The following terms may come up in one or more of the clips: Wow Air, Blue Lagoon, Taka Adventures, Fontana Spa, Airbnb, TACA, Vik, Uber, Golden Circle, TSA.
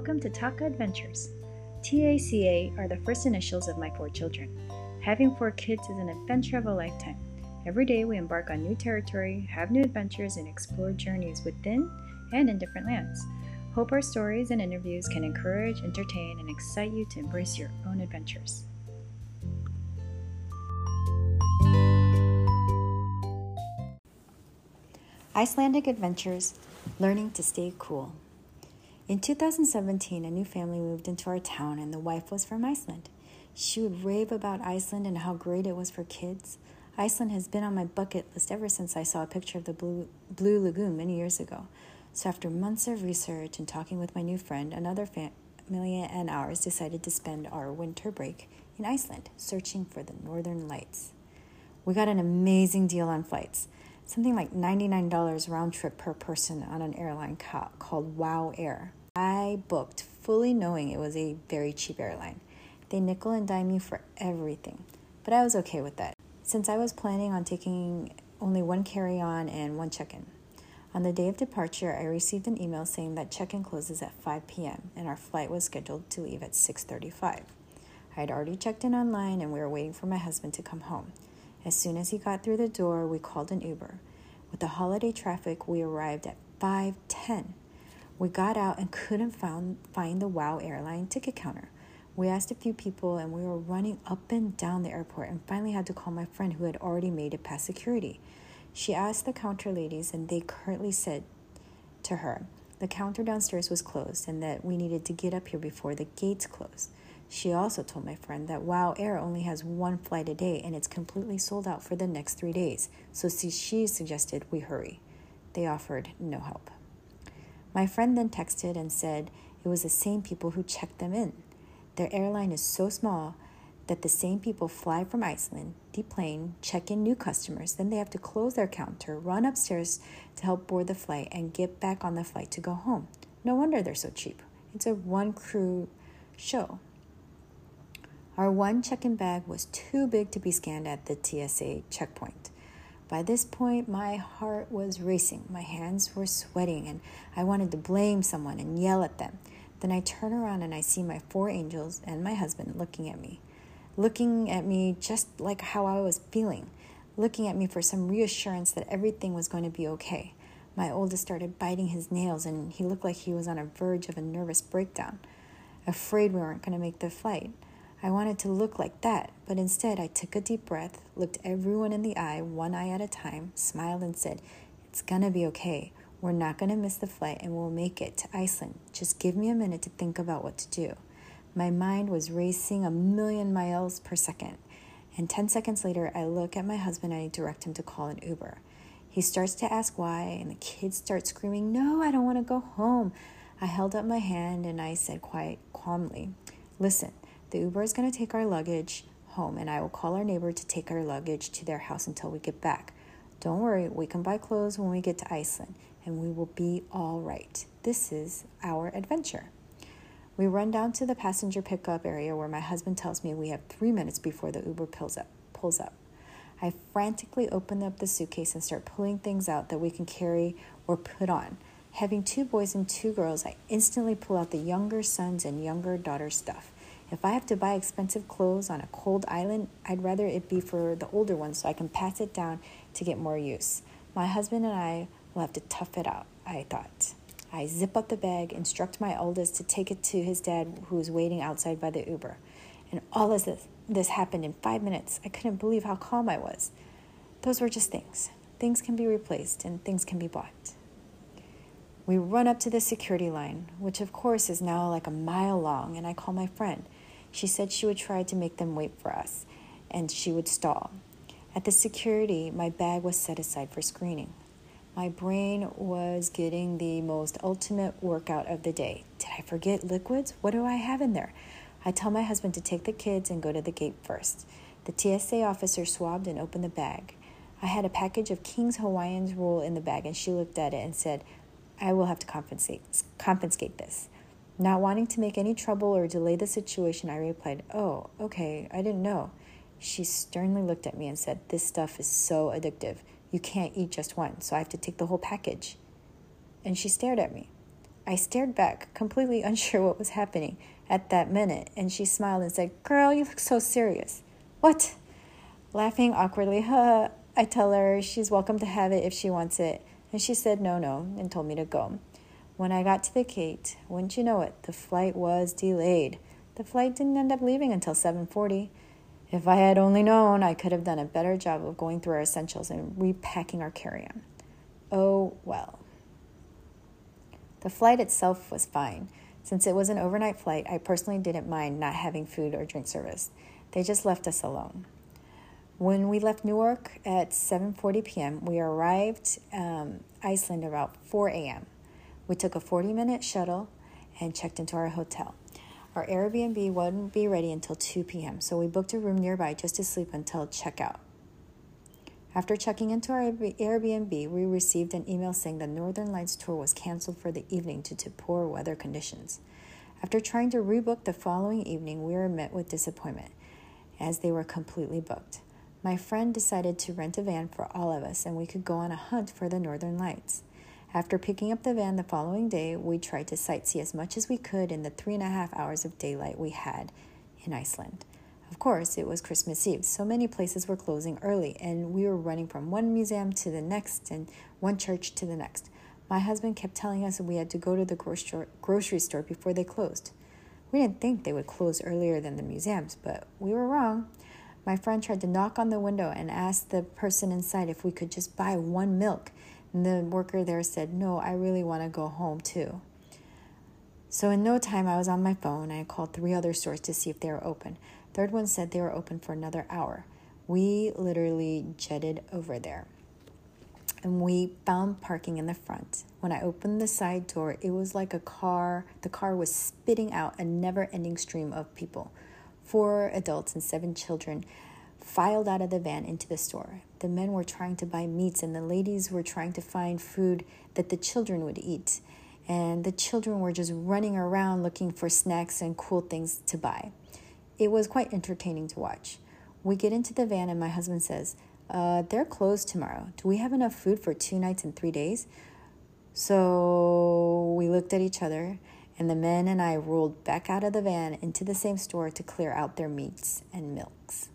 welcome to Taka Adventures. TACA are the first initials of my 4 children. Having 4 kids is an adventure of a lifetime. Every day we embark on new territory, have new adventures, and explore journeys within and in different lands. Hope our stories and interviews can encourage, entertain, and excite you to embrace your own adventures. Icelandic Adventures, Learning to Stay Cool. In 2017, a new family moved into our town and the wife was from Iceland. She would rave about Iceland and how great it was for kids. Iceland has been on my bucket list ever since I saw a picture of the Blue Lagoon many years ago. So after months of research and talking with my new friend, another family and ours decided to spend our winter break in Iceland, searching for the northern lights. We got an amazing deal on flights. Something like $99 round trip per person on an airline called Wow Air. I booked fully knowing it was a very cheap airline. They nickel and dime you for everything, but I was okay with that since I was planning on taking only 1 carry-on and 1 check-in. On the day of departure, I received an email saying that check-in closes at 5 p.m. and our flight was scheduled to leave at 6:35. I had already checked in online and we were waiting for my husband to come home. As soon as he got through the door, we called an Uber. With the holiday traffic, we arrived at 5:10. We got out and couldn't find the WOW airline ticket counter. We asked a few people and we were running up and down the airport and finally had to call my friend who had already made it past security. She asked the counter ladies and they curtly said to her, the counter downstairs was closed and that we needed to get up here before the gates closed. She also told my friend that WOW Air only has 1 flight a day and it's completely sold out for the next 3 days, so she suggested we hurry. They offered no help. My friend then texted and said it was the same people who checked them in. Their airline is so small that the same people fly from Iceland, deplane, check in new customers, then they have to close their counter, run upstairs to help board the flight, and get back on the flight to go home. No wonder they're so cheap. It's a 1 crew show. Our 1 check-in bag was too big to be scanned at the TSA checkpoint. By this point, my heart was racing, my hands were sweating, and I wanted to blame someone and yell at them. Then I turn around and I see my 4 angels and my husband looking at me just like how I was feeling, looking at me for some reassurance that everything was going to be okay. My oldest started biting his nails, and he looked like he was on a verge of a nervous breakdown, afraid we weren't going to make the flight. I wanted to look like that, but instead I took a deep breath, looked everyone in the eye, 1 eye at a time, smiled and said, "It's gonna be okay. We're not gonna miss the flight and we'll make it to Iceland. Just give me a minute to think about what to do." My mind was racing a million miles per second. And 10 seconds later, I look at my husband and I direct him to call an Uber. He starts to ask why and the kids start screaming, "No, I don't wanna go home." I held up my hand and I said calmly, "Listen, the Uber is going to take our luggage home and I will call our neighbor to take our luggage to their house until we get back. Don't worry, we can buy clothes when we get to Iceland and we will be all right. This is our adventure." We run down to the passenger pickup area where my husband tells me we have 3 minutes before the Uber pulls up. I frantically open up the suitcase and start pulling things out that we can carry or put on. Having 2 boys and 2 girls, I instantly pull out the younger son's and younger daughter's stuff. If I have to buy expensive clothes on a cold island, I'd rather it be for the older ones so I can pass it down to get more use. My husband and I will have to tough it out, I thought. I zip up the bag, instruct my oldest to take it to his dad who is waiting outside by the Uber. And all of this happened in 5 minutes. I couldn't believe how calm I was. Those were just things. Things can be replaced and things can be bought. We run up to the security line, which of course is now like a mile long, and I call my friend. She said she would try to make them wait for us, and she would stall. At the security, my bag was set aside for screening. My brain was getting the most ultimate workout of the day. Did I forget liquids? What do I have in there? I tell my husband to take the kids and go to the gate first. The TSA officer swabbed and opened the bag. I had a package of King's Hawaiian roll in the bag, and she looked at it and said, "I will have to confiscate this." Not wanting to make any trouble or delay the situation, I replied, "Oh, okay, I didn't know." She sternly looked at me and said, "This stuff is so addictive. You can't eat just one, so I have to take the whole package." And she stared at me. I stared back, completely unsure what was happening at that minute, and she smiled and said, "Girl, you look so serious." "What?" Laughing awkwardly, I tell her she's welcome to have it if she wants it, and she said no, and told me to go. When I got to the gate, wouldn't you know it, the flight was delayed. The flight didn't end up leaving until 7:40. If I had only known, I could have done a better job of going through our essentials and repacking our carry-on. Oh, well. The flight itself was fine. Since it was an overnight flight, I personally didn't mind not having food or drink service. They just left us alone. When we left Newark at 7:40 p.m., we arrived Iceland about 4 a.m. We took a 40-minute shuttle and checked into our hotel. Our Airbnb wouldn't be ready until 2 p.m., so we booked a room nearby just to sleep until checkout. After checking into our Airbnb, we received an email saying the Northern Lights tour was canceled for the evening due to poor weather conditions. After trying to rebook the following evening, we were met with disappointment, as they were completely booked. My friend decided to rent a van for all of us, and we could go on a hunt for the Northern Lights. After picking up the van the following day, we tried to sightsee as much as we could in the 3.5 hours of daylight we had in Iceland. Of course, it was Christmas Eve, so many places were closing early, and we were running from one museum to the next and one church to the next. My husband kept telling us we had to go to the grocery store before they closed. We didn't think they would close earlier than the museums, but we were wrong. My friend tried to knock on the window and asked the person inside if we could just buy one milk, and the worker there said, "No, I really want to go home too." So in no time, I was on my phone, and I called 3 other stores to see if they were open. Third one said they were open for another hour. We literally jetted over there, and we found parking in the front. When I opened the side door, it was like a car. The car was spitting out a never-ending stream of people. 4 adults and 7 children filed out of the van into the store. The men were trying to buy meats, and the ladies were trying to find food that the children would eat. And the children were just running around looking for snacks and cool things to buy. It was quite entertaining to watch. We get into the van and my husband says, "They're closed tomorrow. Do we have enough food for 2 nights and 3 days? So we looked at each other, and the men and I rolled back out of the van into the same store to clear out their meats and milks.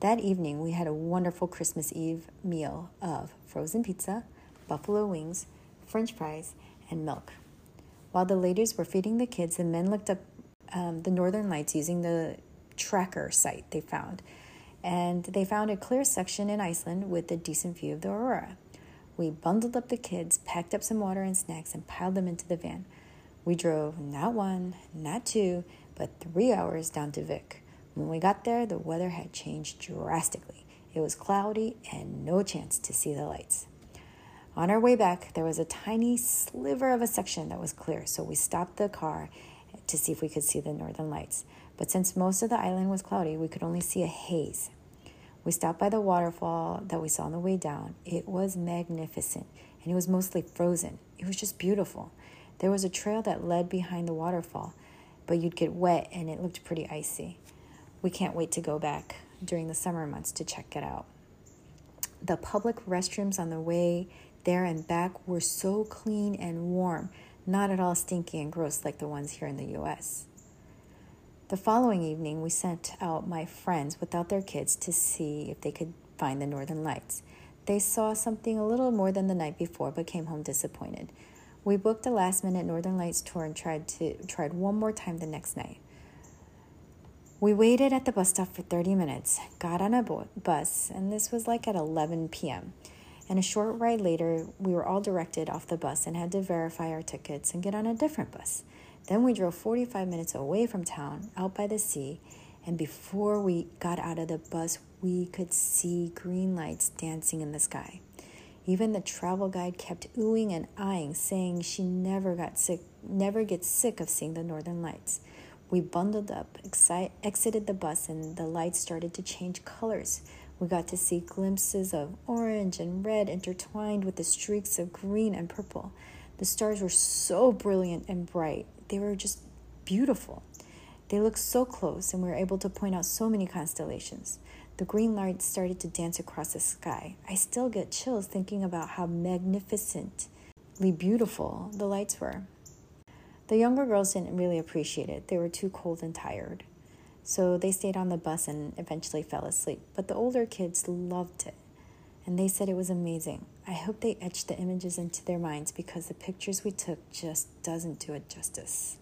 That evening, we had a wonderful Christmas Eve meal of frozen pizza, buffalo wings, French fries, and milk. While the ladies were feeding the kids, the men looked up the Northern Lights using the tracker site they found. And they found a clear section in Iceland with a decent view of the aurora. We bundled up the kids, packed up some water and snacks, and piled them into the van. We drove not 1, not 2, but 3 hours down to Vik. When we got there, the weather had changed drastically. It was cloudy and no chance to see the lights. On our way back, there was a tiny sliver of a section that was clear, so we stopped the car to see if we could see the Northern Lights. But since most of the island was cloudy, we could only see a haze. We stopped by the waterfall that we saw on the way down. It was magnificent, and it was mostly frozen. It was just beautiful. There was a trail that led behind the waterfall, but you'd get wet, and it looked pretty icy. We can't wait to go back during the summer months to check it out. The public restrooms on the way there and back were so clean and warm, not at all stinky and gross like the ones here in the U.S. The following evening, we sent out my friends without their kids to see if they could find the Northern Lights. They saw something a little more than the night before, but came home disappointed. We booked a last-minute Northern Lights tour and tried one more time the next night. We waited at the bus stop for 30 minutes, got on a bus, and this was like at 11 p.m., and a short ride later, we were all directed off the bus and had to verify our tickets and get on a different bus. Then we drove 45 minutes away from town, out by the sea, and before we got out of the bus, we could see green lights dancing in the sky. Even the travel guide kept oohing and eyeing, saying she never gets sick of seeing the Northern Lights. We bundled up, exited the bus, and the lights started to change colors. We got to see glimpses of orange and red intertwined with the streaks of green and purple. The stars were so brilliant and bright. They were just beautiful. They looked so close, and we were able to point out so many constellations. The green lights started to dance across the sky. I still get chills thinking about how magnificently beautiful the lights were. The younger girls didn't really appreciate it. They were too cold and tired. So they stayed on the bus and eventually fell asleep. But the older kids loved it, and they said it was amazing. I hope they etched the images into their minds because the pictures we took just doesn't do it justice.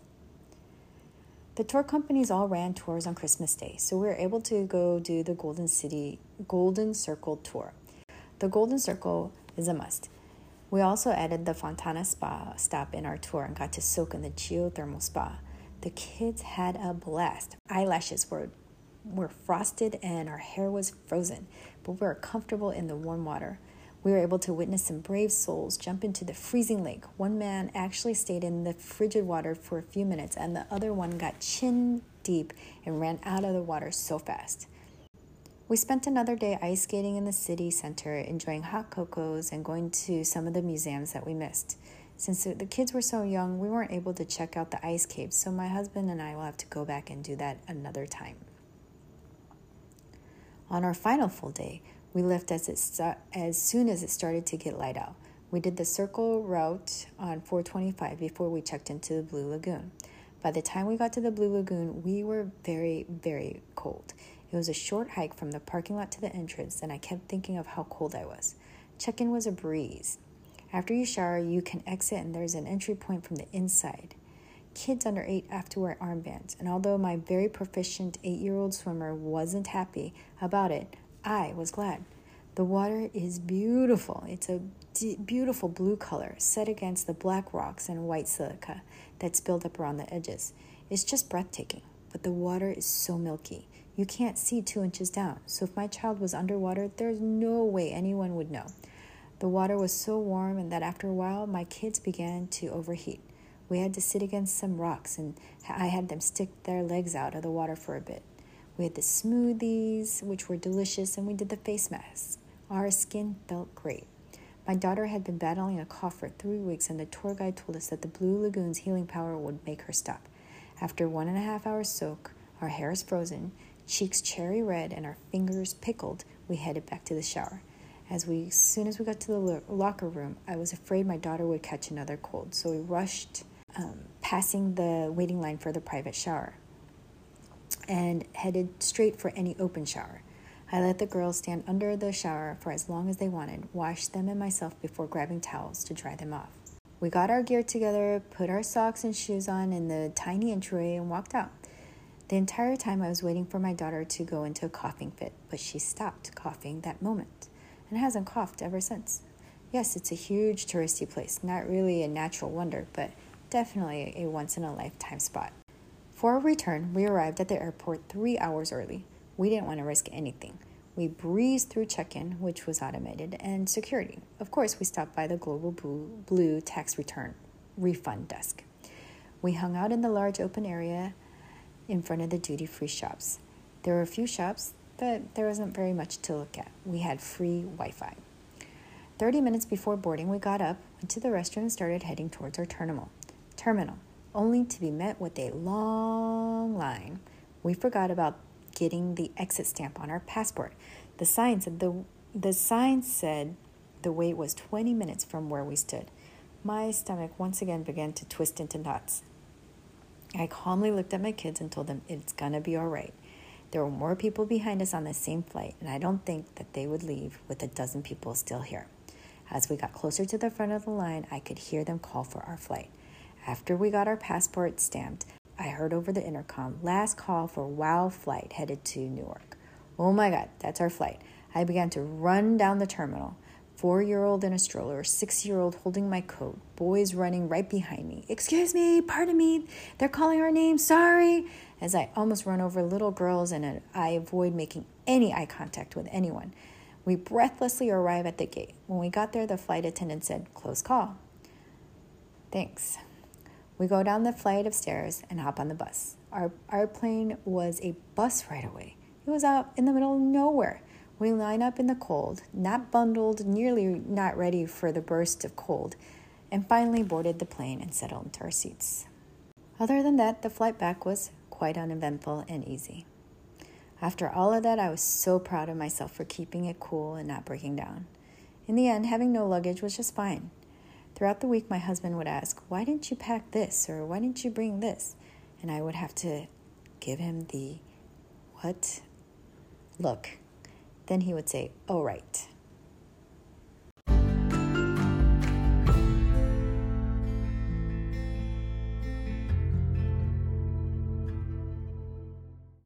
The tour companies all ran tours on Christmas Day, so we were able to go do the Golden Circle tour. The Golden Circle is a must. We also added the Fontana Spa stop in our tour and got to soak in the geothermal spa. The kids had a blast. Eyelashes were frosted and our hair was frozen, but we were comfortable in the warm water. We were able to witness some brave souls jump into the freezing lake. One man actually stayed in the frigid water for a few minutes, and the other one got chin deep and ran out of the water so fast. We spent another day ice skating in the city center, enjoying hot cocos and going to some of the museums that we missed. Since the kids were so young, we weren't able to check out the ice caves, so my husband and I will have to go back and do that another time. On our final full day, we left as soon as it started to get light out. We did the circle route on 425 before we checked into the Blue Lagoon. By the time we got to the Blue Lagoon, we were very, very cold. It was a short hike from the parking lot to the entrance, and I kept thinking of how cold I was. Check-in was a breeze. After you shower, you can exit, and there's an entry point from the inside. Kids under 8 have to wear armbands, and although my very proficient 8-year-old swimmer wasn't happy about it, I was glad. The water is beautiful. It's a beautiful blue color set against the black rocks and white silica that's built up around the edges. It's just breathtaking, but the water is so milky. You can't see 2 inches down, so if my child was underwater, there's no way anyone would know. The water was so warm, and that after a while, my kids began to overheat. We had to sit against some rocks, and I had them stick their legs out of the water for a bit. We had the smoothies, which were delicious, and we did the face masks. Our skin felt great. My daughter had been battling a cough for 3 weeks, and the tour guide told us that the Blue Lagoon's healing power would make her stop. After 1.5 hours soak, our hair is frozen, cheeks cherry red, and our fingers pickled, we headed back to the shower. As soon as we got to the locker room, I was afraid my daughter would catch another cold, so we rushed passing the waiting line for the private shower and headed straight for any open shower. I let the girls stand under the shower for as long as they wanted, washed them and myself before grabbing towels to dry them off. We got our gear together, put our socks and shoes on in the tiny entryway, and walked out. The entire time I was waiting for my daughter to go into a coughing fit, but she stopped coughing that moment and hasn't coughed ever since. Yes, it's a huge touristy place, not really a natural wonder, but definitely a once-in-a-lifetime spot. For our return, we arrived at the airport 3 hours early. We didn't want to risk anything. We breezed through check-in, which was automated, and security. Of course, we stopped by the Global Blue tax return refund desk. We hung out in the large open area in front of the duty-free shops. There were a few shops, but there wasn't very much to look at. We had free Wi-Fi. 30 minutes before boarding, we got up, went to the restroom, and started heading towards our terminal. Only to be met with a long line. We forgot about getting the exit stamp on our passport. The sign said the wait was 20 minutes from where we stood. My stomach once again began to twist into knots. I calmly looked at my kids and told them it's gonna be all right. There were more people behind us on the same flight, and I don't think that they would leave with 12 people still here. As we got closer to the front of the line, I could hear them call for our flight. After we got our passport stamped, I heard over the intercom, last call for Wow flight headed to Newark. Oh my God, that's our flight. I began to run down the terminal. 4-year-old in a stroller, 6-year-old holding my coat, boys running right behind me. Excuse me, pardon me, they're calling our name, sorry. As I almost run over little girls and I avoid making any eye contact with anyone. We breathlessly arrive at the gate. When we got there, the flight attendant said, close call. Thanks. We go down the flight of stairs and hop on the bus. Our plane was a bus right away. It was out in the middle of nowhere. We line up in the cold, not bundled, nearly not ready for the burst of cold, and finally boarded the plane and settled into our seats. Other than that, the flight back was quite uneventful and easy. After all of that, I was so proud of myself for keeping it cool and not breaking down. In the end, having no luggage was just fine. Throughout the week, my husband would ask, why didn't you pack this? Or why didn't you bring this? And I would have to give him the what look. Then he would say, oh, right.